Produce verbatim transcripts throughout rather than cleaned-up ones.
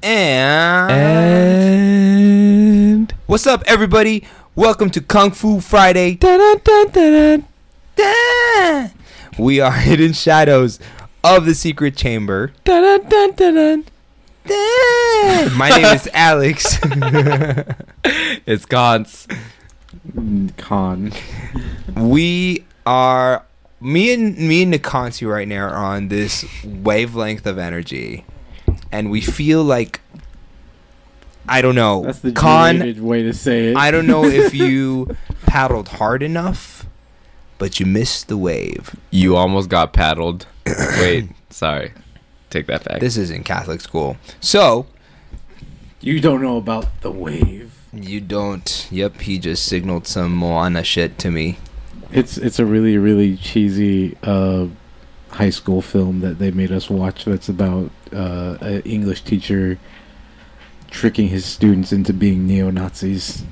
And, and what's up, everybody? Welcome to Kung Fu Friday. Da, da, da, da, da, da. We are hidden shadows of the secret chamber. Da, da, da, da, da, da. My name is Alex. It's Cons. Con. We are me and me and Nikansi right now are on this wavelength of energy. And we feel like, I don't know. That's the Con, way to say it. I don't know if you paddled hard enough, but you missed the wave. You almost got paddled. Wait, sorry. Take that back. This isn't Catholic school. So. You don't know about the wave. You don't. Yep, he just signaled some Moana shit to me. It's, it's a really, really cheesy uh, high school film that they made us watch that's about... Uh, an English teacher tricking his students into being neo-Nazis.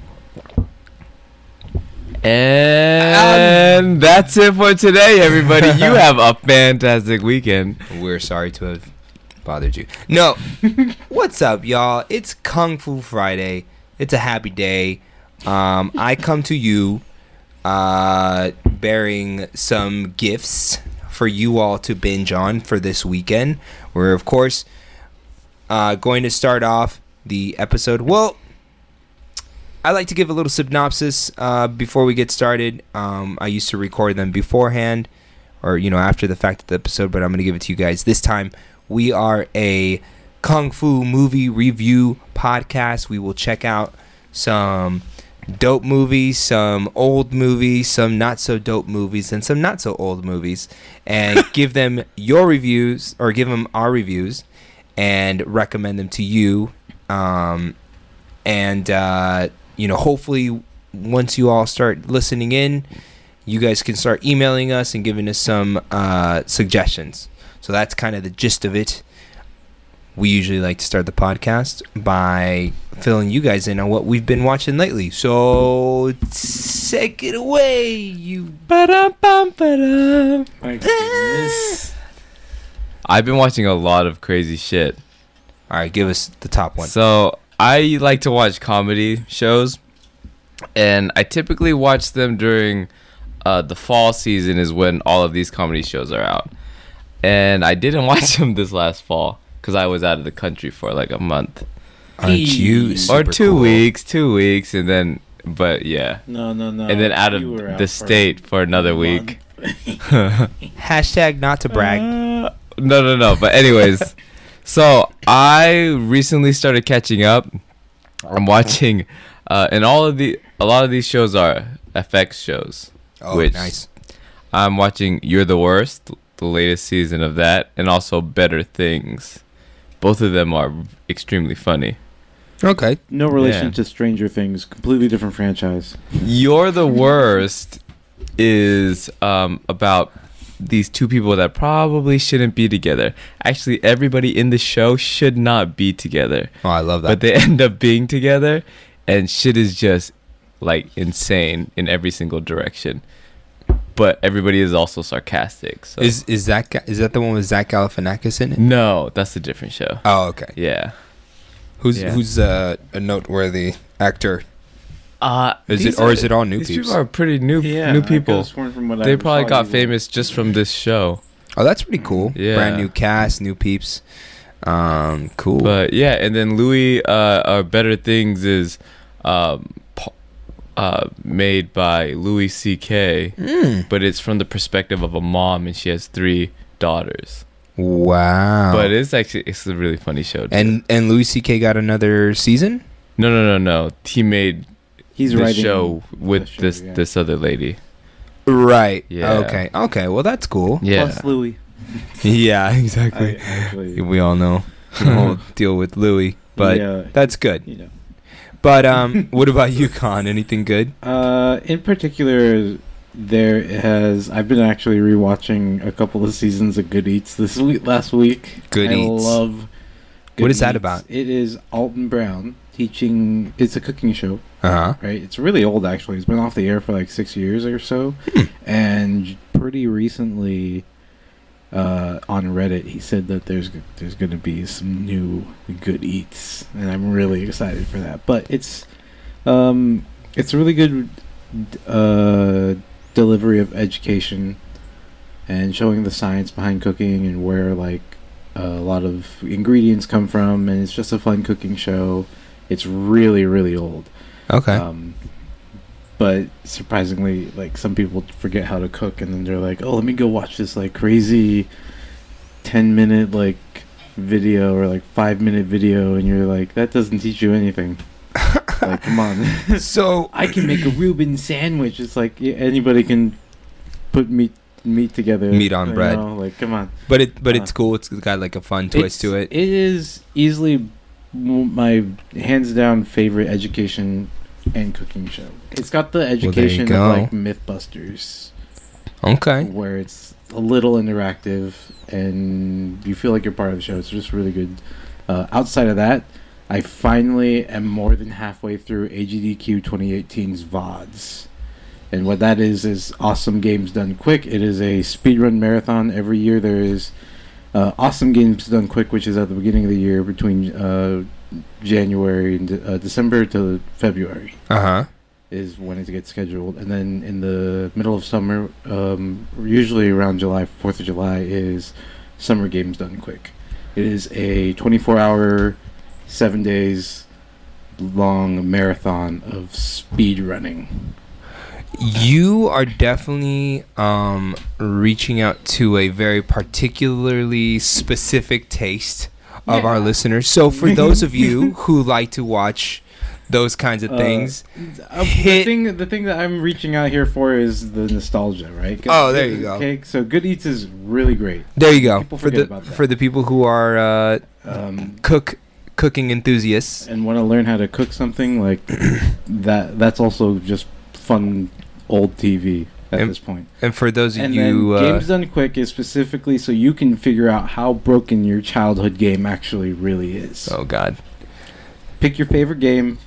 And um, that's it for today, everybody. You have a fantastic weekend. We're sorry to have bothered you. No. What's up, y'all? It's Kung Fu Friday. It's a happy day. Um, I come to you uh, bearing some gifts for you all to binge on for this weekend. We're, of course, uh, going to start off the episode. Well, I like to give a little synopsis uh, before we get started. Um, I used to record them beforehand or, you know, after the fact of the episode, but I'm going to give it to you guys this time. We are a Kung Fu movie review podcast. We will check out some dope movies, some old movies, some not so dope movies, and some not so old movies, and give them your reviews or give them our reviews and recommend them to you. Um, and, uh, you know, hopefully once you all start listening in, you guys can start emailing us and giving us some uh, suggestions. So that's kind of the gist of it. We usually like to start the podcast by filling you guys in on what we've been watching lately. So, take it away, you. Ba-da-ba-ba-da. My goodness. I've been watching a lot of crazy shit. All right, give us the top one. So, I like to watch comedy shows, and I typically watch them during uh, the fall season is when all of these comedy shows are out. And I didn't watch them this last fall, because I was out of the country for like a month. Aren't you super Or two cool. weeks, two weeks, and then, but yeah. No, no, no. And then out of out the state for another week. Hashtag not to brag. Uh, no, no, no. But anyways, so I recently started catching up. I'm watching, uh, and all of the, a lot of these shows are F X shows. Oh, which nice. I'm watching You're the Worst, the latest season of that, and also Better Things. Both of them are extremely funny. Okay. No relation yeah. to Stranger Things. Completely different franchise. You're the Worst is um, about these two people that probably shouldn't be together. Actually, everybody in the show should not be together. Oh, I love that. But they end up being together, and shit is just, like, insane in every single direction. But everybody is also sarcastic. So. Is is that is that the one with Zach Galifianakis in it? No, that's a different show. Oh, okay. Yeah. Who's yeah. who's uh, a noteworthy actor? Uh, is it or are, is it all new these peeps? These people are pretty new yeah, new people. From what they I probably got famous were. just from this show. Oh, that's pretty cool. Yeah. Brand new cast, new peeps. Um, cool. But yeah, and then Louis, uh, our Better Things is. Um, Uh, made by Louis C K, mm. but it's from the perspective of a mom, and she has three daughters. Wow! But it's actually it's a really funny show. Too. And and Louis C K got another season? No, no, no, no. He made he's the show with show, this yeah. this other lady. Right. Yeah. Okay. Okay. Well, that's cool. Yeah. Plus Louis. yeah. Exactly. I, actually, we all know the whole deal with Louis, but yeah, that's good. You know. But um, what about you, Con? Anything good? Uh, in particular, there has I've been actually rewatching a couple of seasons of Good Eats this week. Last week, Good I Eats. love. Good what is Eats. that about? It is Alton Brown teaching. It's a cooking show. Uh huh. Right. It's really old, actually. It's been off the air for like six years or so, and pretty recently, uh, on Reddit, he said that there's there's going to be some new Good Eats, and I'm really excited for that. But it's um, it's a really good uh, delivery of education and showing the science behind cooking and where like uh, a lot of ingredients come from, and it's just a fun cooking show. It's really, really old. Okay. Um, but surprisingly, like, some people forget how to cook, and then they're like, "Oh, let me go watch this like crazy ten minute like video or like five minute video," and you're like, "That doesn't teach you anything." Like, come on. So I can make a Reuben sandwich. It's like, yeah, anybody can put meat meat together, meat on bread. Know? Like, come on. But it but uh, it's cool. It's got like a fun twist to it. It is easily my hands down favorite education and cooking show. It's got the education well, of like Mythbusters. Okay. Where it's a little interactive and you feel like you're part of the show. It's just really good. Uh, outside of that, I finally am more than halfway through A G D Q twenty eighteen's V O Ds. And what that is is Awesome Games Done Quick. It is a speedrun marathon. Every year there is Uh, Awesome Games Done Quick, which is at the beginning of the year between uh, January and de- uh, December to February, uh-huh. is when it gets scheduled. And then in the middle of summer, um, usually around July, fourth of July, is Summer Games Done Quick. It is a twenty-four hour, seven days long marathon of speed running. You are definitely um, reaching out to a very particularly specific taste of yeah. our listeners. So for those of you who like to watch those kinds of things, uh, hit the thing, the thing that I'm reaching out here for is the nostalgia, right? Oh, there you go. Okay, so Good Eats is really great. There you go. People forget for the about that. For the people who are uh, um, cook. cooking enthusiasts and want to learn how to cook something, like that. That's also just fun old T V at and, this point. And for those of and you, then uh, Games Done Quick is specifically so you can figure out how broken your childhood game actually really is. Oh God! Pick your favorite game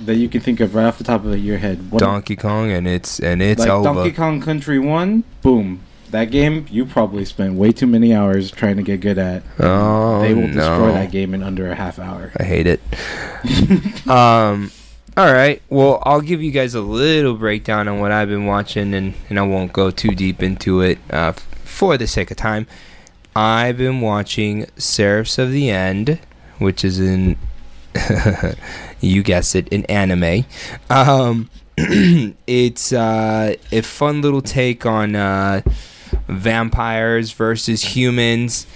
that you can think of right off the top of your head. What Donkey Kong, and it's and it's like over. Donkey Kong Country one, boom. That game you probably spent way too many hours trying to get good at. Oh, they will no. destroy that game in under a half hour. I hate it. um. All right. Well, I'll give you guys a little breakdown on what I've been watching, and, and I won't go too deep into it uh, f- for the sake of time. I've been watching Seraphs of the End, which is in, you guessed it, an anime. Um, it's uh, a fun little take on uh, vampires versus humans.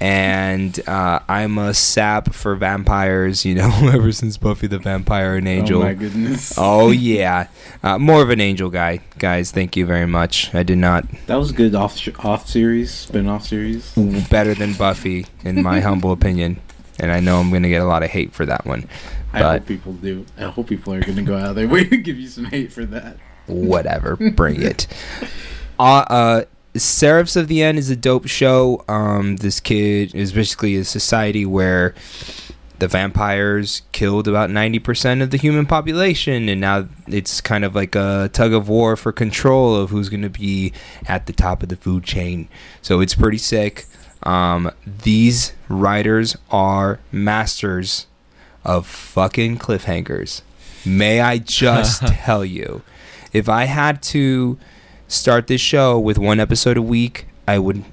And uh, I'm a sap for vampires, you know, ever since Buffy the Vampire and Angel. Oh, my goodness. Oh, yeah. Uh, more of an Angel guy. Guys, thank you very much. I did not. That was a good off sh- off series, spin-off series. Better than Buffy, in my humble opinion. And I know I'm going to get a lot of hate for that one. But I hope people do. I hope people are going to go out of their way to give you some hate for that. Whatever. Bring it. Uh, uh Seraphs of the End is a dope show. Um, this kid is basically a society where the vampires killed about ninety percent of the human population, and now it's kind of like a tug of war for control of who's going to be at the top of the food chain. So it's pretty sick. Um, these writers are masters of fucking cliffhangers. May I just tell you, if I had to start this show with one episode a week, I would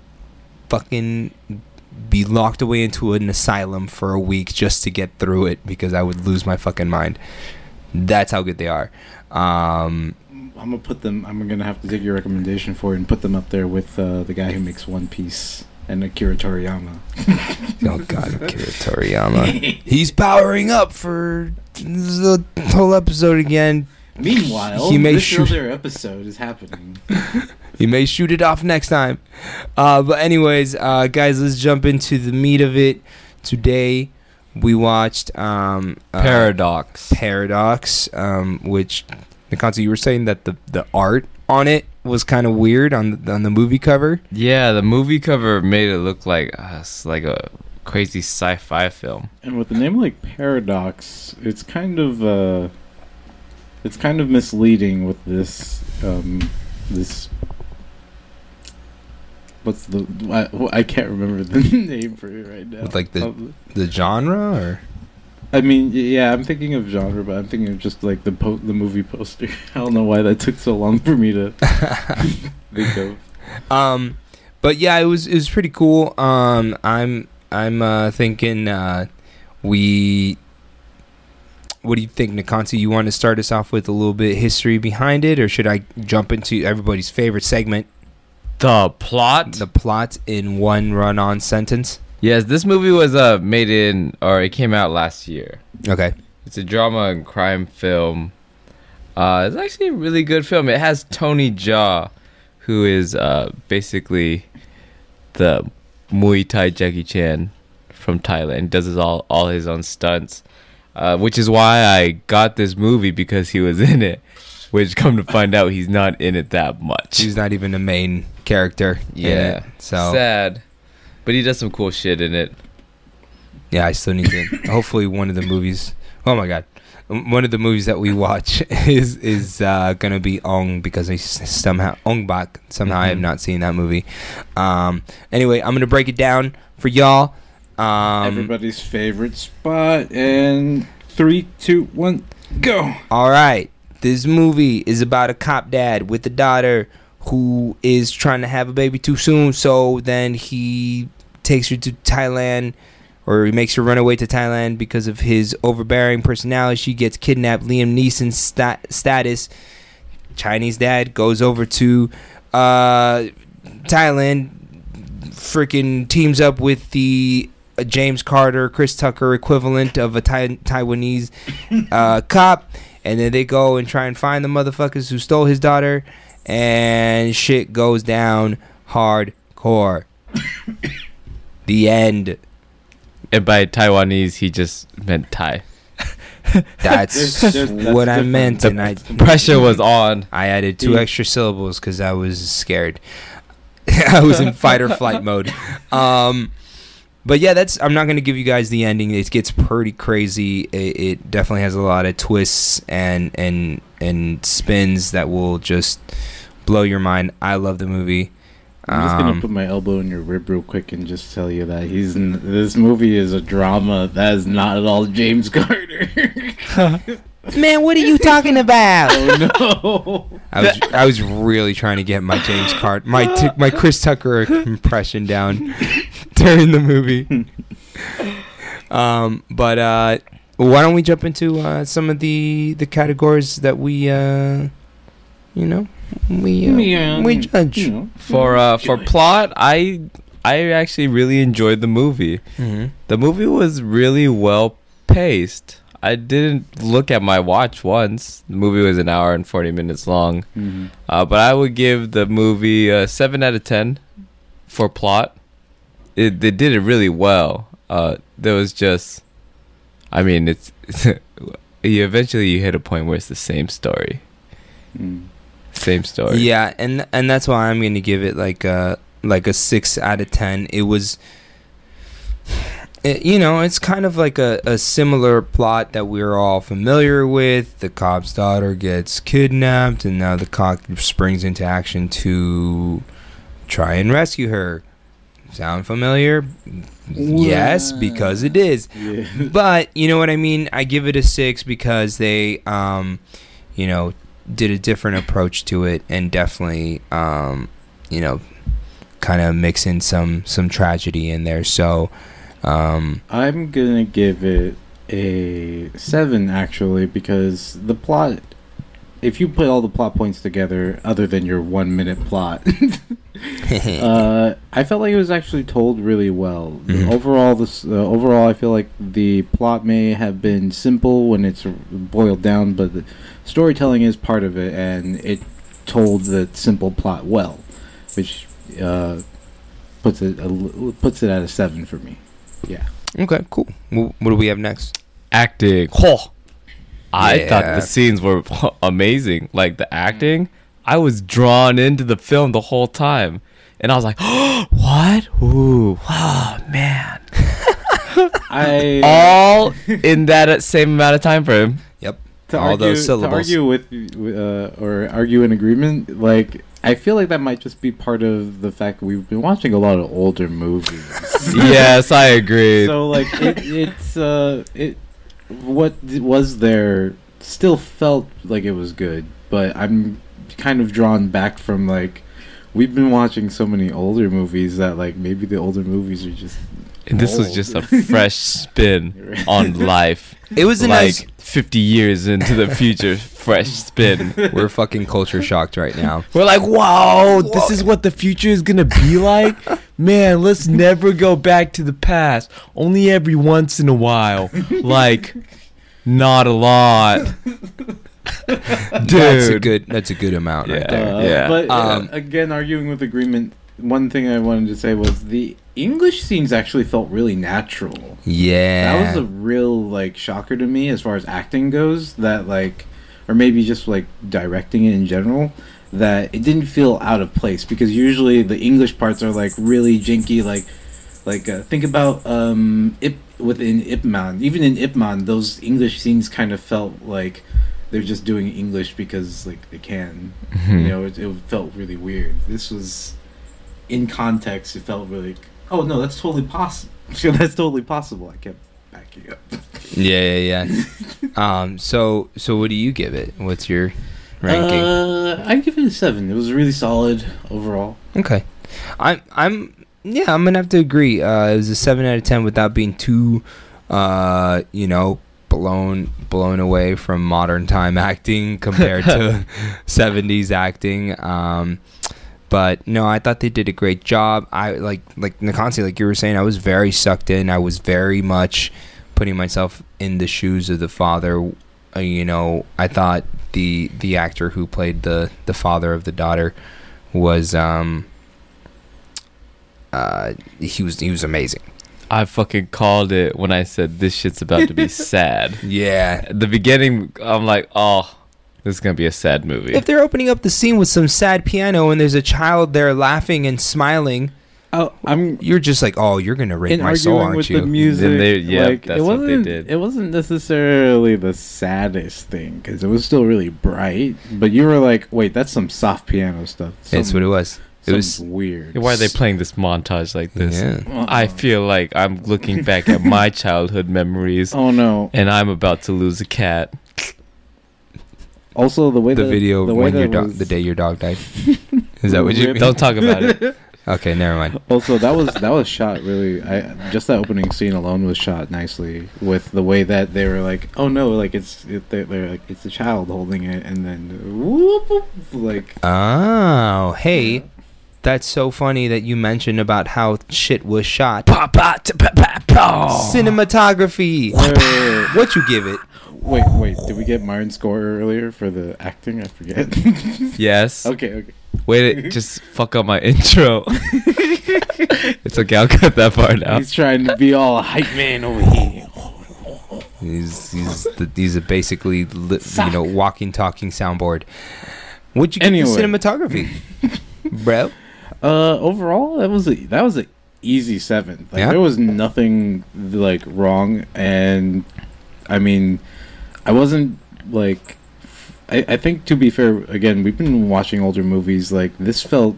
fucking be locked away into an asylum for a week just to get through it, because I would lose my fucking mind. That's how good they are. Um, I'm gonna put them. I'm gonna have to take your recommendation for it and put them up there with uh, the guy who makes One Piece and Akira Toriyama. Oh God, Akira Toriyama. He's powering up for the whole episode again. Meanwhile, this shoot- other episode is happening. He may shoot it off next time. Uh, but anyways, uh, guys, let's jump into the meat of it. Today, we watched um, uh, Paradox. Paradox, um, which, Nikansi, you were saying that the, the art on it was kind of weird on the, on the movie cover. Yeah, the movie cover made it look like uh, like a crazy sci-fi film. And with the name like Paradox, it's kind of... Uh It's kind of misleading with this, um, this what's the I, I can't remember the name for it right now. With like the um, the genre, or I mean, yeah, I'm thinking of genre, but I'm thinking of just like the po the movie poster. I don't know why that took so long for me to think of. Um, but yeah, it was it was pretty cool. Um, I'm I'm uh, thinking uh, we. What do you think, Nikansi? You want to start us off with a little bit of history behind it, or should I jump into everybody's favorite segment? The plot? The plot in one run-on sentence. Yes, this movie was uh, made in, or it came out last year. Okay. It's a drama and crime film. Uh, it's actually a really good film. It has Tony Jaa, who is uh, basically the Muay Thai Jackie Chan from Thailand. Does his all, all his own stunts. Uh, which is why I got this movie, because he was in it, which come to find out he's not in it that much. He's not even a main character. Yeah. In it, so sad. But he does some cool shit in it. Yeah, I still need to. Hopefully one of the movies. Oh, my God. One of the movies that we watch is is uh, going to be Ong, because I somehow, Ong Bak. Somehow mm-hmm. I have not seen that movie. Um, anyway, I'm going to break it down for y'all. Um, Everybody's favorite spot, and three, two, one, go. All right, this movie is about a cop dad with a daughter who is trying to have a baby too soon. So then he takes her to Thailand, or he makes her run away to Thailand because of his overbearing personality. She gets kidnapped. Liam Neeson's stat- status, Chinese dad, goes over to uh, Thailand. Freaking teams up with the James Carter, Chris Tucker equivalent of a Thai, Taiwanese uh, cop, and then they go and try and find the motherfuckers who stole his daughter, and shit goes down hardcore. The end. And by Taiwanese, he just meant Thai. That's, there's, there's, that's what I meant, and I pressure was on. I added two extra syllables because I was scared. I was in fight or flight mode. Um, But yeah, that's. I'm not going to give you guys the ending. It gets pretty crazy. It, it definitely has a lot of twists and and and spins that will just blow your mind. I love the movie. I'm just um, gonna put my elbow in your rib real quick and just tell you that he's. In, this movie is a drama that is not at all James Carter. Man, what are you talking about? Oh no! I was I was really trying to get my James Carter, my t my Chris Tucker impression down. During the movie. um, but uh, why don't we jump into uh, some of the, the categories that we, uh, you know, we uh, yeah, we judge you know, for uh, for plot. I I actually really enjoyed the movie. Mm-hmm. The movie was really well paced. I didn't look at my watch once. The movie was an hour and forty minutes long. Mm-hmm. uh, but I would give the movie a seven out of ten for plot. It, they did it really well. Uh, there was just, I mean, it's, it's you eventually you hit a point where it's the same story, mm. same story. Yeah, and and that's why I'm going to give it like a like a six out of ten. It was, it, you know, it's kind of like a, a similar plot that we're all familiar with. The cop's daughter gets kidnapped, and now the cop springs into action to try and rescue her. Sound familiar? What? Yes, because it is. Yeah. But you know what I mean? I give it a six because they, um, you know, did a different approach to it, and definitely, um, you know, kind of mix in some, some tragedy in there. So um, I'm going to give it a seven, actually, because the plot, if you put all the plot points together other than your one minute plot... uh, I felt like it was actually told really well. Mm-hmm. Overall, this uh, overall, I feel like the plot may have been simple when it's boiled down, but the storytelling is part of it, and it told the simple plot well, which uh, puts it a, puts it at a seven for me. Yeah. Okay. Cool. What do we have next? Acting. Oh. I yeah. thought the scenes were amazing. Like the acting. I was drawn into the film the whole time. And I was like, oh, what? Ooh, wow, man. I all in that same amount of time frame. Yep. To all argue, those syllables. To argue with, uh, or argue in agreement, like, I feel like that might just be part of the fact that we've been watching a lot of older movies. Yes, I agree. So, like, it, it's, uh, it, what was there still felt like it was good, but I'm kind of drawn back from, like, we've been watching so many older movies that, like, maybe the older movies are just... And this was just a fresh spin on life. It was like nice... fifty years into the future, fresh spin. We're fucking culture shocked right now. We're like, wow, this is what the future is going to be like? Man, let's never go back to the past. Only every once in a while. Like, not a lot. Dude. That's a good, that's a good amount yeah. right there. Uh, yeah. But um, again, arguing with agreement, one thing I wanted to say was the English scenes actually felt really natural. Yeah. That was a real, like, shocker to me as far as acting goes, that, like, or maybe just, like, directing it in general, that it didn't feel out of place, because usually the English parts are, like, really janky, like, like, uh, think about, um, Ip, within Ip Man. Even in Ip Man, those English scenes kind of felt like they're just doing English because, like, they can. Mm-hmm. You know, it, it felt really weird. This was... in context, it felt really... Oh, no, that's totally possible. That's totally possible. I kept backing up. yeah, yeah, yeah. um, so, so what do you give it? What's your ranking? Uh, I give it a seven. It was really solid overall. Okay. I'm, I'm, yeah, I'm going to have to agree. Uh, it was a seven out of ten without being too, uh, you know, blown, blown away from modern time acting compared to seventies acting. Um... But no, I thought they did a great job. I like, like Nakansi, like you were saying, I was very sucked in. I was very much putting myself in the shoes of the father. Uh, you know, I thought the the actor who played the, the father of the daughter was um uh he was he was amazing. I fucking called it when I said this shit's about to be sad. Yeah, at the beginning, I'm like, oh. This is going to be a sad movie. If they're opening up the scene with some sad piano and there's a child there laughing and smiling, oh, I'm, you're just like, oh, you're going to rape my soul, aren't with you? The music, they, yeah, like, that's it what they did. It wasn't necessarily the saddest thing because it was still really bright, but you were like, wait, that's some soft piano stuff. Some, that's what it was. It was weird. Why are they playing this montage like this? Yeah. Uh-oh. I feel like I'm looking back at my childhood memories. Oh, no. And I'm about to lose a cat. Also, the way the that, video the way when your dog was... the day your dog died is that what you mean? Don't talk about it. Okay, never mind. Also, that was that was shot really. I just that opening scene alone was shot nicely with the way that they were like, oh no, like it's it, they're, they're like it's a child holding it, and then whoop, whoop, like oh hey, that's so funny that you mentioned about how shit was shot. Cinematography. Wait, wait, wait. What you give it? Wait, wait, did we get Myron's score earlier for the acting? I forget. Yes. Okay, okay. Wait, it just fuck up my intro. It's okay, I'll cut that part out. He's trying to be all hype man over here. He's, he's the, these are basically, li- you know, walking, talking soundboard. What'd you get anyway. The cinematography, bro? Uh, overall, that was a, that was an easy seven. Like, yeah. There was nothing, like, wrong, and, I mean... I wasn't, like... I, I think, to be fair, again, we've been watching older movies, like, this felt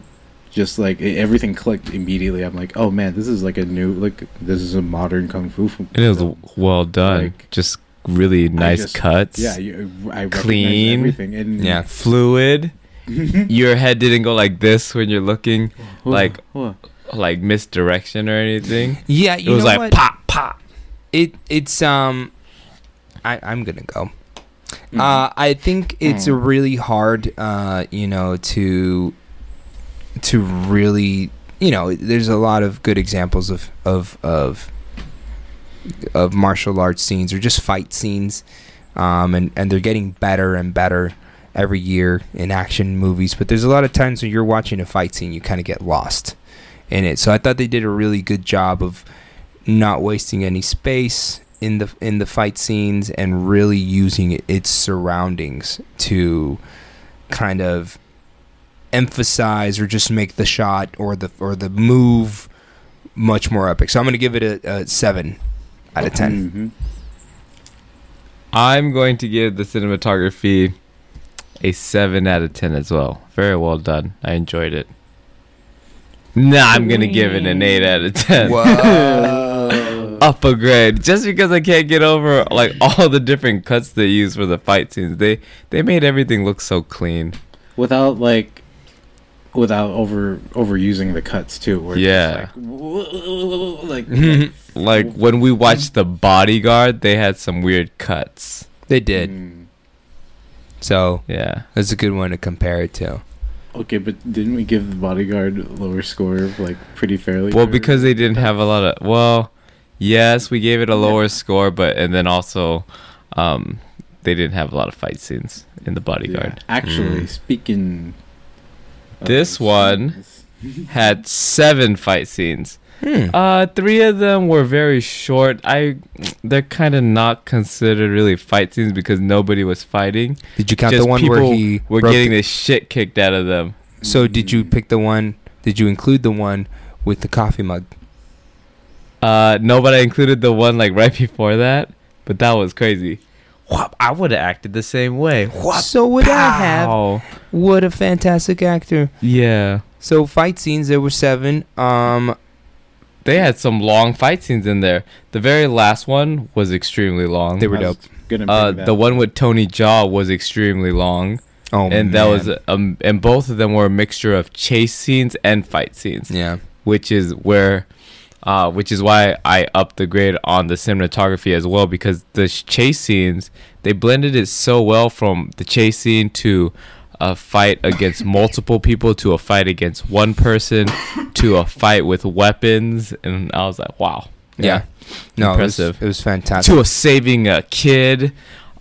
just, like, everything clicked immediately. I'm like, oh, man, this is, like, a new, like, this is a modern Kung Fu film. It is well done. Like, just really nice just, cuts. Yeah, you, I clean, everything. And, yeah, fluid. Your head didn't go like this when you're looking, like, like misdirection or anything. Yeah, you know It was know like, what? pop, pop. It, it's, um... I, I'm gonna go. Mm-hmm. Uh, I think it's mm. really hard, uh, you know, to to really, you know, there's a lot of good examples of of of, of martial arts scenes or just fight scenes, um, and and they're getting better and better every year in action movies. But there's a lot of times when you're watching a fight scene, you kind of get lost in it. So I thought they did a really good job of not wasting any space in the in the fight scenes and really using it, its surroundings to kind of emphasize or just make the shot or the or the move much more epic. So I'm going to give it a, a seven out of ten. Mm-hmm. I'm going to give the cinematography a seven out of ten as well. Very well done. I enjoyed it. Nah, I'm going to give it an eight out of ten. Wow. Up a grade. Just because I can't get over like all the different cuts they use for the fight scenes. They they made everything look so clean. Without like without over overusing the cuts too. Where yeah. Like, like, like when we watched The Bodyguard, they had some weird cuts. They did. Mm. So, yeah. That's a good one to compare it to. Okay, but didn't we give The Bodyguard lower score, like, pretty fairly? Well, because they didn't have a lot of... Well, yes, we gave it a lower yeah. score, but... And then also, um, they didn't have a lot of fight scenes in The Bodyguard. Yeah. Actually, mm. speaking... This one had seven fight scenes. Hmm. Uh, three of them were very short. I, they're kind of not considered really fight scenes because nobody was fighting. Did you count Just the one where he were getting the shit kicked out of them? So did you pick the one? Did you include the one with the coffee mug? Uh, no, but I included the one like right before that. But that was crazy. Whop, I would have acted the same way. Whop, so would pow. I have. What a fantastic actor. Yeah. So fight scenes, there were seven. Um. They had some long fight scenes in there. The very last one was extremely long. They were dope. Uh, the one with Tony Jaa was extremely long. Oh, and man. that was um, and both of them were a mixture of chase scenes and fight scenes. Yeah, which is where, uh, which is why I upped the grade on the cinematography as well, because the chase scenes, they blended it so well from the chase scene to a fight against multiple people to a fight against one person to a fight with weapons, and I was like, wow. Yeah, yeah. No, impressive. It was, it was fantastic. To a saving a kid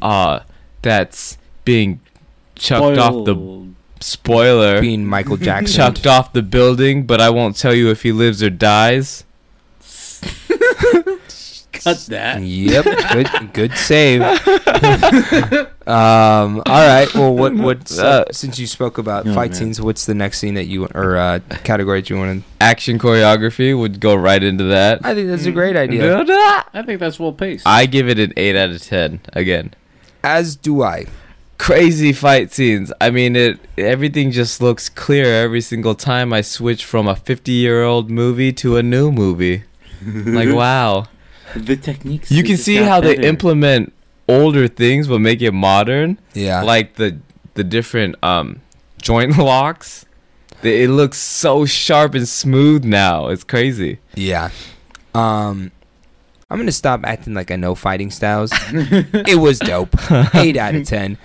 uh that's being chucked Spoiled. off the spoiler being Michael Jackson chucked off the building, but I won't tell you if he lives or dies. Cut that. Yep. Good good save. um all right, well, what what's uh, since you spoke about oh, fight man. scenes, what's the next scene that you or uh category that you want to action choreography would go right into that. I think that's a great idea. I think that's well paced. I give it an eight out of ten again. As do I. Crazy fight scenes. I mean, it everything just looks clear every single time I switch from a fifty year old movie to a new movie. Like, wow. The techniques. You can see how better. They implement older things but make it modern. Yeah. Like the the different um, joint locks. They, it looks so sharp and smooth now. It's crazy. Yeah. Um, I'm going to stop acting like I know fighting styles. It was dope. eight out of ten.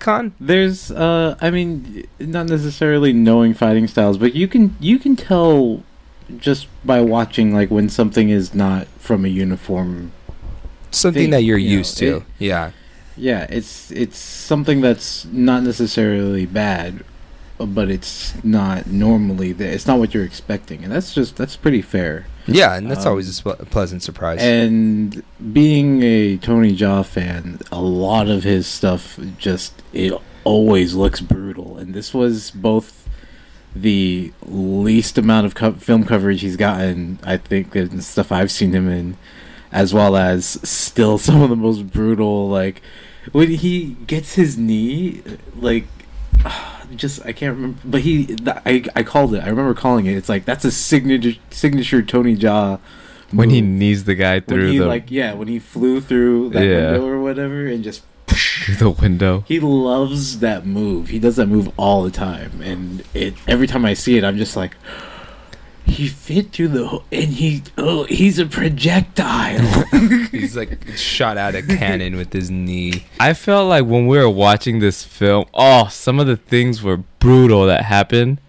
Con? There's, uh, I mean, not necessarily knowing fighting styles, but you can you can tell... just by watching, like, when something is not from a uniform something thing, that you're you used know, to it, yeah yeah it's it's something that's not necessarily bad, but it's not normally there. It's not what you're expecting, and that's just that's pretty fair. Yeah, and that's um, always a, sp- a pleasant surprise. And being a Tony Jaa fan, a lot of his stuff just it always looks brutal, and this was both the least amount of co- film coverage he's gotten, I think, in stuff I've seen him in, as well as still some of the most brutal, like, when he gets his knee, like, just, I can't remember, but he, th- I, I called it, I remember calling it, it's like, that's a signature, signature Tony Jaa move. When he knees the guy through when he, the... Like, yeah, when he flew through that yeah. window or whatever, and just... Through the window. He loves that move. He does that move all the time, and it every time I see it, I'm just like, he fit through the ho- and he oh he's a projectile. He's like shot out a cannon with his knee. I felt like when we were watching this film, oh, some of the things were brutal that happened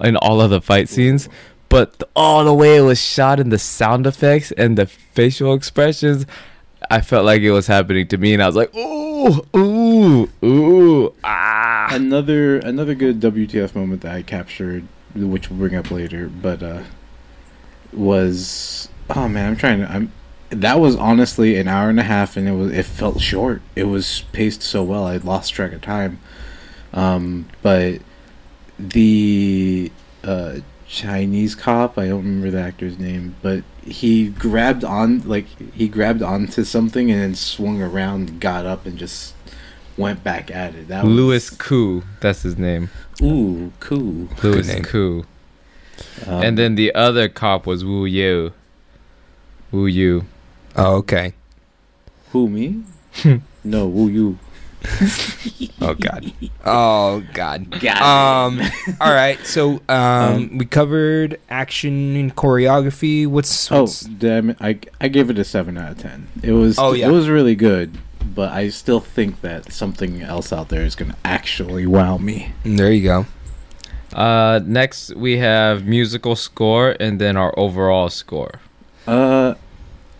in all of the fight scenes. But all the way it was shot and the sound effects and the facial expressions, I felt like it was happening to me, and I was like, ooh, ooh, ooh, ah. Another another good W T F moment that I captured, which we'll bring up later, but uh, was, oh man, I'm trying to, I'm, that was honestly an hour and a half, and it was it felt short. It was paced so well, I lost track of time. Um, but the uh, Chinese cop, I don't remember the actor's name, but he grabbed on like he grabbed onto something and then swung around, got up, and just went back at it. That was... Louis Koo, that's his name. Ooh, Koo. Louis Koo. Um, and then the other cop was Wu Yu. Wu Yu. Oh, okay. Who, me? No, Wu Yu. Oh god. Oh god. Um all right. So um, um we covered action and choreography. What's, what's... Oh, damn it. I I gave it a seven out of ten. It was oh, yeah. It was really good, but I still think that something else out there is going to actually wow me. There you go. Uh next we have musical score and then our overall score. Uh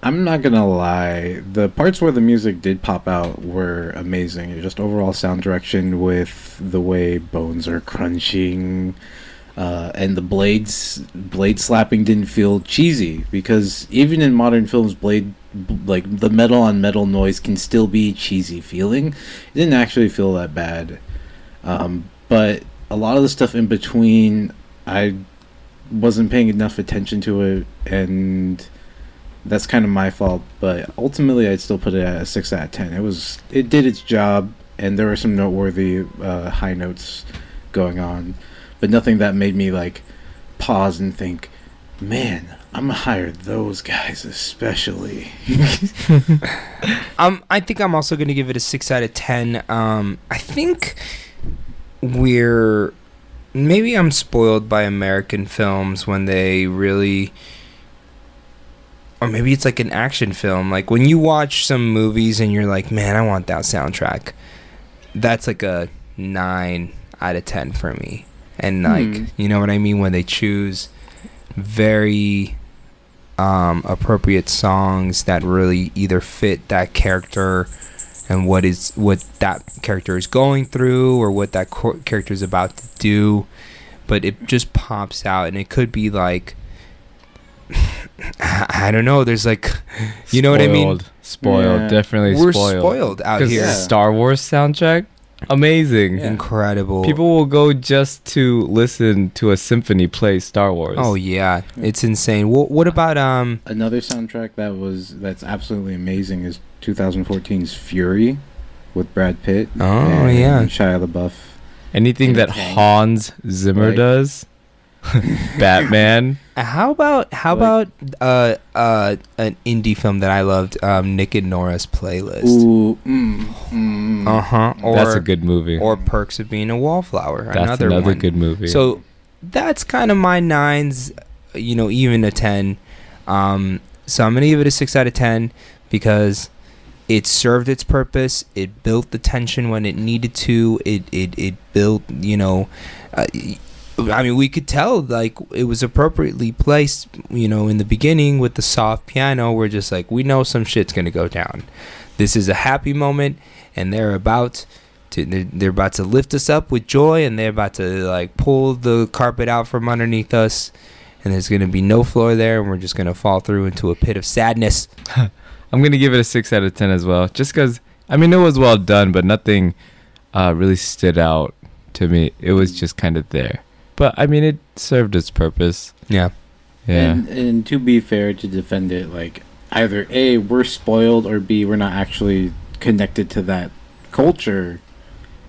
I'm not gonna lie, the parts where the music did pop out were amazing. Just overall sound direction with the way bones are crunching, uh, and the blades blade slapping didn't feel cheesy, because even in modern films, blade like the metal on metal noise can still be cheesy feeling. It didn't actually feel that bad, um, but a lot of the stuff in between, I wasn't paying enough attention to it, and that's kind of my fault, but ultimately I'd still put it at a six out of ten. It was, it did its job, and there were some noteworthy uh, high notes going on, but nothing that made me like pause and think, man, I'm gonna hire those guys especially. um, I think I'm also gonna give it a six out of ten. Um, I think we're, maybe I'm spoiled by American films when they really... Or maybe it's like an action film. Like when you watch some movies and you're like, man, I want that soundtrack. That's like a nine out of ten for me. And like, mm. you know what I mean? When they choose very um, appropriate songs that really either fit that character and what is what that character is going through or what that co- character is about to do. But it just pops out, and it could be like, I don't know. There's like, you know, spoiled. What I mean? Spoiled, yeah. Definitely We're spoiled. We're spoiled out here. Yeah. Star Wars soundtrack, amazing, yeah. Incredible. People will go just to listen to a symphony play Star Wars. Oh yeah, it's insane. What, what about um? Another soundtrack that was that's absolutely amazing is twenty fourteen's Fury, with Brad Pitt. Oh and yeah, Shia LaBeouf. Anything that Hans Zimmer like, does. Batman. How about how like, about uh uh an indie film that I loved, um, Nick and Nora's Playlist. Ooh, mm, mm. Uh huh. That's a good movie. Or Perks of Being a Wallflower. That's another, another one. Good movie. So that's kind of my nines. You know, even a ten. Um, so I'm gonna give it a six out of ten because it served its purpose. It built the tension when it needed to. It it it built. You know. Uh, I mean, we could tell, like, it was appropriately placed, you know, in the beginning with the soft piano. We're just like, we know some shit's going to go down. This is a happy moment, and they're about to they're, they're about to lift us up with joy, and they're about to, like, pull the carpet out from underneath us, and there's going to be no floor there, and we're just going to fall through into a pit of sadness. I'm going to give it a six out of ten as well, just because, I mean, it was well done, but nothing uh, really stood out to me. It was just kind of there. But, I mean, it served its purpose. Yeah. Yeah. And, and to be fair, to defend it, like, either A, we're spoiled, or B, we're not actually connected to that culture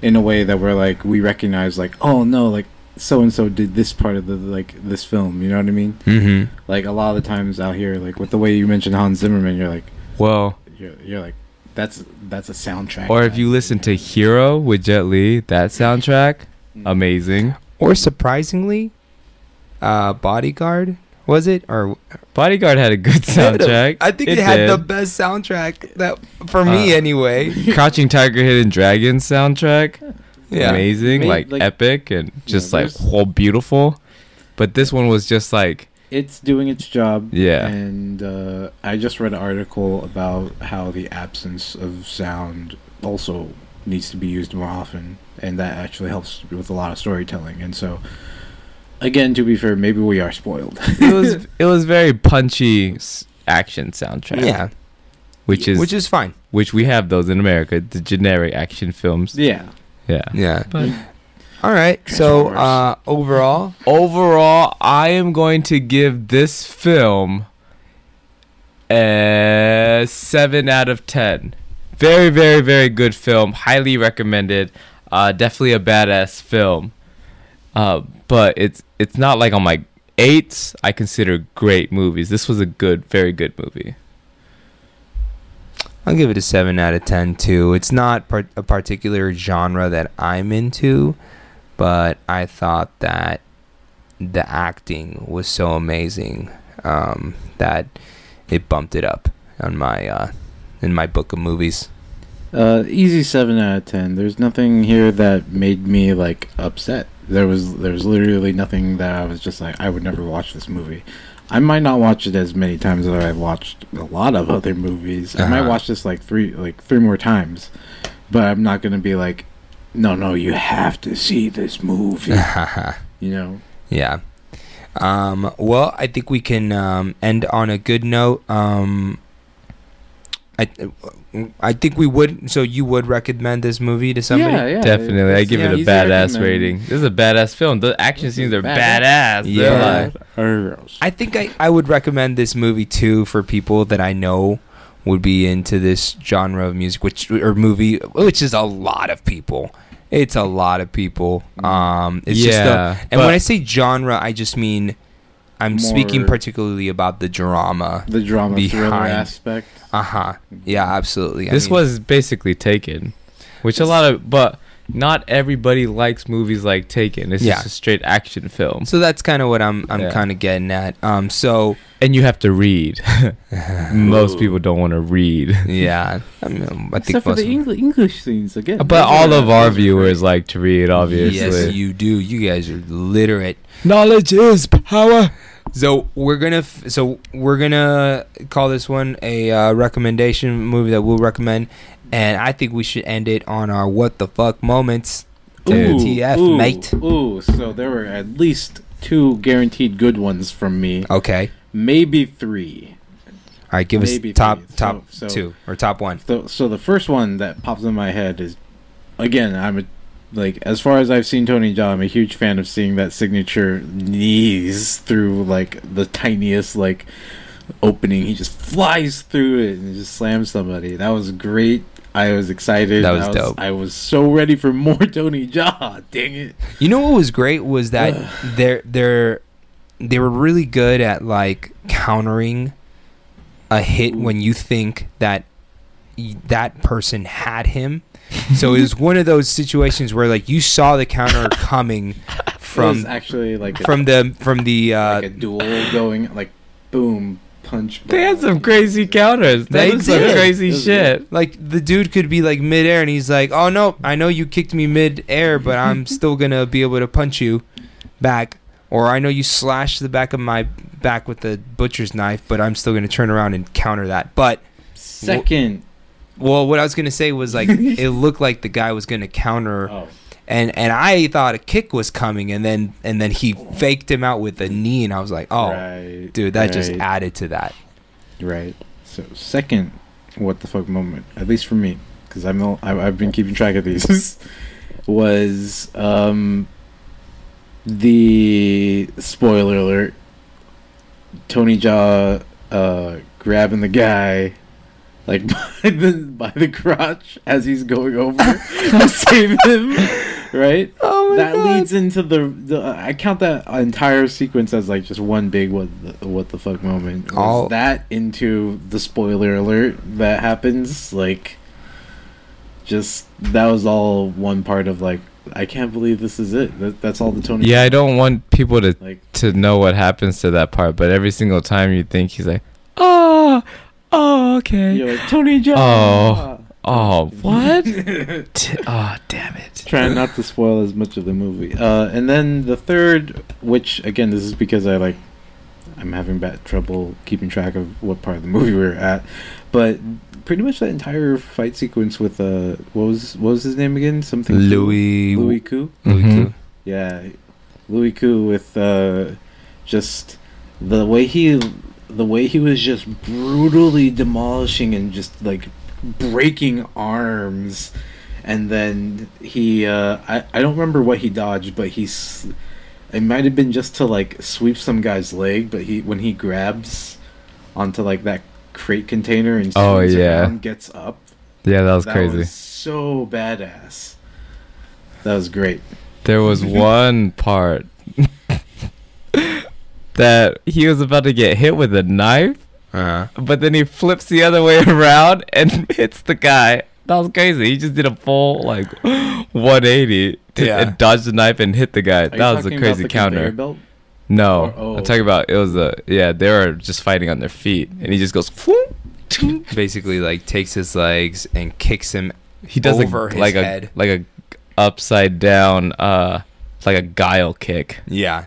in a way that we're, like, we recognize, like, oh, no, like, so-and-so did this part of the, like, this film. You know what I mean? Mm-hmm. Like, a lot of the times out here, like, with the way you mentioned Hans Zimmerman, you're like, well, you're, you're like, that's, that's a soundtrack. Or if you listen to Hero with Jet Li, that soundtrack, amazing. Or surprisingly, uh, Bodyguard, was it? Or Bodyguard had a good soundtrack. I think it, it had did. the best soundtrack that for me uh, anyway. Crouching Tiger Hidden Dragon soundtrack, yeah. Amazing, Made, like, like epic and just yeah, like whole beautiful. But this one was just like it's doing its job. Yeah, and uh, I just read an article about how the absence of sound also needs to be used more often. And that actually helps with a lot of storytelling. And so, again, to be fair, maybe we are spoiled. it was it was very punchy action soundtrack. Yeah, which is which is fine. Which we have those in America, the generic action films. Yeah, yeah, yeah. But, all right. So uh, overall, overall, I am going to give this film a seven out of ten. very, very, very good film. Highly recommended. Uh, definitely a badass film. Uh, but it's it's not like on my eights. I consider great movies. This was a good, very good movie. I'll give it a seven out of ten too. It's not par- a particular genre that I'm into, but I thought that the acting was so amazing um, that it bumped it up on my uh, in my book of movies. Uh, easy seven out of ten. There's nothing here that made me like upset. There was there was literally nothing that I was just like, I would never watch this movie. I might not watch it as many times as I've watched a lot of other movies. Uh-huh. I might watch this like three like three more times, but I'm not gonna be like, no, no, you have to see this movie. You know? Yeah. Um, well, I think we can um, end on a good note. Um, I I think we would. So you would recommend this movie to somebody? Yeah, yeah. Definitely. I give yeah, it a badass rating. This is a badass film. The action scenes are badass. badass. Yeah. Like, I think I, I would recommend this movie too for people that I know would be into this genre of music, which or movie, which is a lot of people. It's a lot of people. Um, it's yeah, just a, and when I say genre, I just mean I'm speaking particularly about the drama, the drama thriller aspect. Uh huh. Yeah, absolutely. This I mean, was basically Taken, which a lot of, but not everybody likes movies like Taken. It's yeah. just a straight action film. So that's kind of what I'm I'm yeah. kind of getting at. Um, so and you have to read. Most people don't want to read. Yeah, I mean, I think except for the English, English scenes again. But all of our viewers like to read, obviously. Yes, you do. You guys are literate. Knowledge is power. So we're gonna f- so we're gonna call this one a uh, recommendation movie that we'll recommend, and I think we should end it on our what the fuck moments. W T F, ooh, mate? Ooh, so there were at least two guaranteed good ones from me. Okay, maybe three. All right, give maybe us top three. top so, so, two or top one. So, so the first one that pops in my head is, again, I'm a. Like, as far as I've seen Tony Jaa, I'm a huge fan of seeing that signature knees through, like, the tiniest, like, opening. He just flies through it and just slams somebody. That was great. I was excited. That was, I was dope. I was so ready for more Tony Jaa. Dang it. You know what was great was that they're, they're, they were really good at, like, countering a hit when you think that that person had him. So it was one of those situations where, like, you saw the counter coming from actually like from a, the from the uh, like a duel going, like, boom punch. They had some crazy counters. They did some crazy shit. Like, the dude could be like midair and he's like, "Oh no, I know you kicked me midair, but I'm still gonna be able to punch you back." Or, "I know you slashed the back of my back with the butcher's knife, but I'm still gonna turn around and counter that." But second. Well, what I was going to say was, like, it looked like the guy was going to counter, oh. and, and I thought a kick was coming, and then and then he faked him out with a knee, and I was like, oh, right, dude, that right. just added to that. Right. So, second what the fuck moment, at least for me, because I'm all, I've been keeping track of these, was um, the, spoiler alert, Tony Jaa uh, grabbing the guy, like, by the by the crotch as he's going over to save him, right? Oh my that God. leads into the, the. I count that entire sequence as, like, just one big what the, what the fuck moment. Was that into the spoiler alert that happens, like, just that was all one part of, like, I can't believe this is it. That, that's all the Tony. Yeah, I don't want people to like, to know what happens to that part, but every single time you think he's like, ah. Oh. Oh, okay. You're like, Tony Jaa. Oh, oh, what? T- oh, damn it. Trying not to spoil as much of the movie. Uh, and then the third, which, again, this is because I, like, I'm having bad trouble keeping track of what part of the movie we're at, but pretty much that entire fight sequence with, uh, what was what was his name again? Something? Louis. Louis Koo? Louis mm-hmm. Koo. Yeah. Louis Koo with, uh, just the way he... the way he was just brutally demolishing and just, like, breaking arms, and then he uh I, I don't remember what he dodged, but he's it might have been just to, like, sweep some guy's leg, but he when he grabs onto, like, that crate container and oh, yeah. around, gets up Yeah, that was that crazy. Was so badass. That was great. There was one part that he was about to get hit with a knife, uh-huh. but then he flips the other way around and hits the guy. That was crazy. He just did a full like one eighty to yeah. and dodged the knife and hit the guy. Are that was a crazy counter. No, or, oh. I'm talking about it was a yeah. They were just fighting on their feet, and he just goes. Basically, like takes his legs and kicks him. He does over a, his like head. a like a upside down, uh, like a guile kick. Yeah,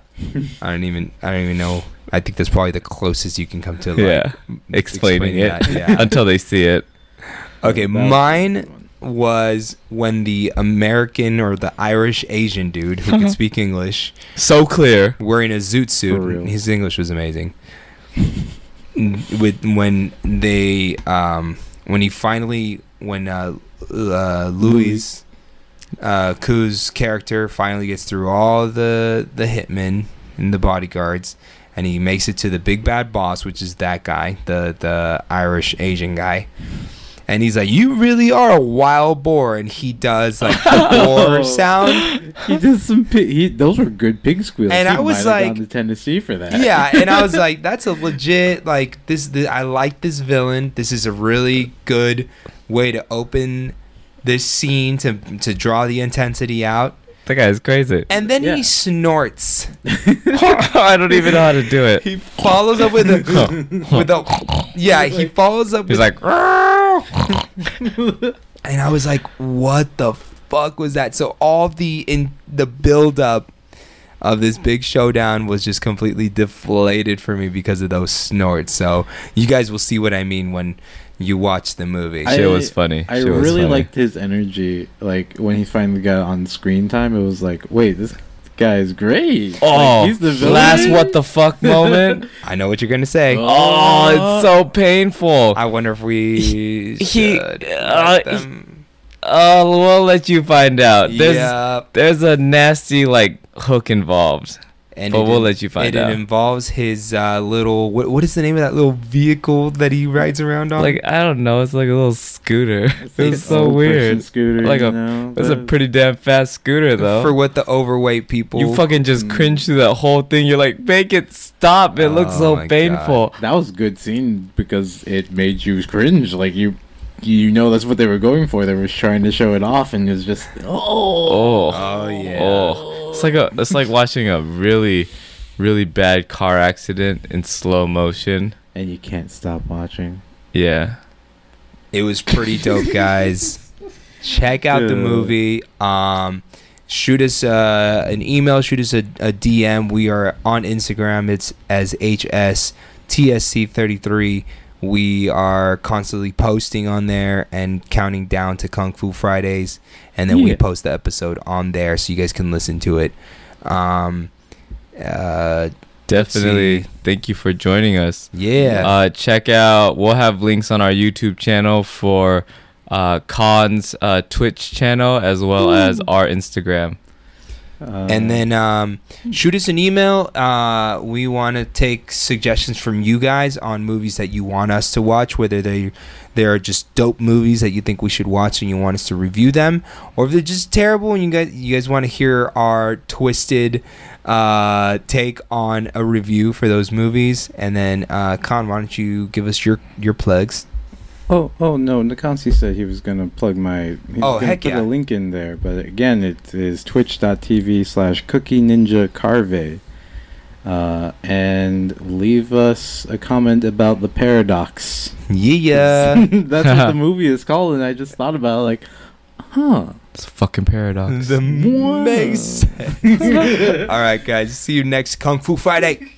I don't even. I don't even know. I think that's probably the closest you can come to. Like, yeah, explaining, explaining it that, yeah. until they see it. Okay, mine was when the American or the Irish Asian dude who can speak English so clear, wearing a zoot suit. His English was amazing. With when they, um, when he finally, when uh, uh, Louis uh, Koo's character finally gets through all the the hitmen and the bodyguards, and he makes it to the big bad boss, which is that guy, the the Irish Asian guy. And he's like, "You really are a wild boar," and he does like the boar sound. He does some. Pig, he, those were good pig squeals. And he I was like, "Down to Tennessee for that." Yeah, and I was like, "That's a legit like this. this I like this villain. This is a really good way to open this scene to to draw the intensity out." That guy is crazy. And then yeah. he snorts. I don't even know how to do it. He follows up with a with a yeah. He follows up. He's with, like. And I was like, what the fuck was that? So all the in the build up of this big showdown was just completely deflated for me because of those snorts. So you guys will see what I mean when you watch the movie. It was funny. I, I was really funny. Liked his energy. Like when he finally got on screen time, it was like, wait, this guy's great. Oh, like, he's the villain. Last what the fuck moment. I know what you're gonna say. Oh, it's so painful. I wonder if we he uh, he, uh we'll let you find out. There's yep. there's a nasty like hook involved, and but we'll in, let you find it out. It involves his uh little what, what is the name of that little vehicle that he rides around on? Like I don't know. It's like a little scooter. It's it was so weird. Scooter, like a, you know, it's a pretty damn fast scooter though. For what the overweight people. You fucking just cringe through that whole thing. You're like, make it stop. It oh looks so painful. God. That was a good scene because it made you cringe. Like you. You know that's what they were going for. They were trying to show it off, and it was just oh, oh, oh yeah. Oh. It's like a, it's like watching a really, really bad car accident in slow motion, and you can't stop watching. Yeah, it was pretty dope, guys. Check out Dude. the movie. Um, shoot us uh, an email. Shoot us a, a D M. We are on Instagram. It's as H S T S C thirty-three. We are constantly posting on there and counting down to Kung Fu Fridays, and then yeah. we post the episode on there so you guys can listen to it. Um, uh, definitely, thank you for joining us. Yeah, uh, check out. We'll have links on our YouTube channel for uh, Khan's uh, Twitch channel as well Ooh. as our Instagram. Um, and then um, shoot us an email. Uh, we want to take suggestions from you guys on movies that you want us to watch, whether they they are just dope movies that you think we should watch and you want us to review them, or if they're just terrible and you guys you guys want to hear our twisted uh, take on a review for those movies. And then uh, Khan, why don't you give us your your plugs? Oh, oh no! Nakansi said he was gonna plug my. He oh was gonna heck put yeah! Put a link in there, but again, it is twitch dot t v slash cookie ninja carve, uh, and leave us a comment about the Paradox. Yeah, that's what the movie is called, and I just thought about it, like, huh? It's a fucking paradox. The makes sense. All right, guys. See you next Kung Fu Friday.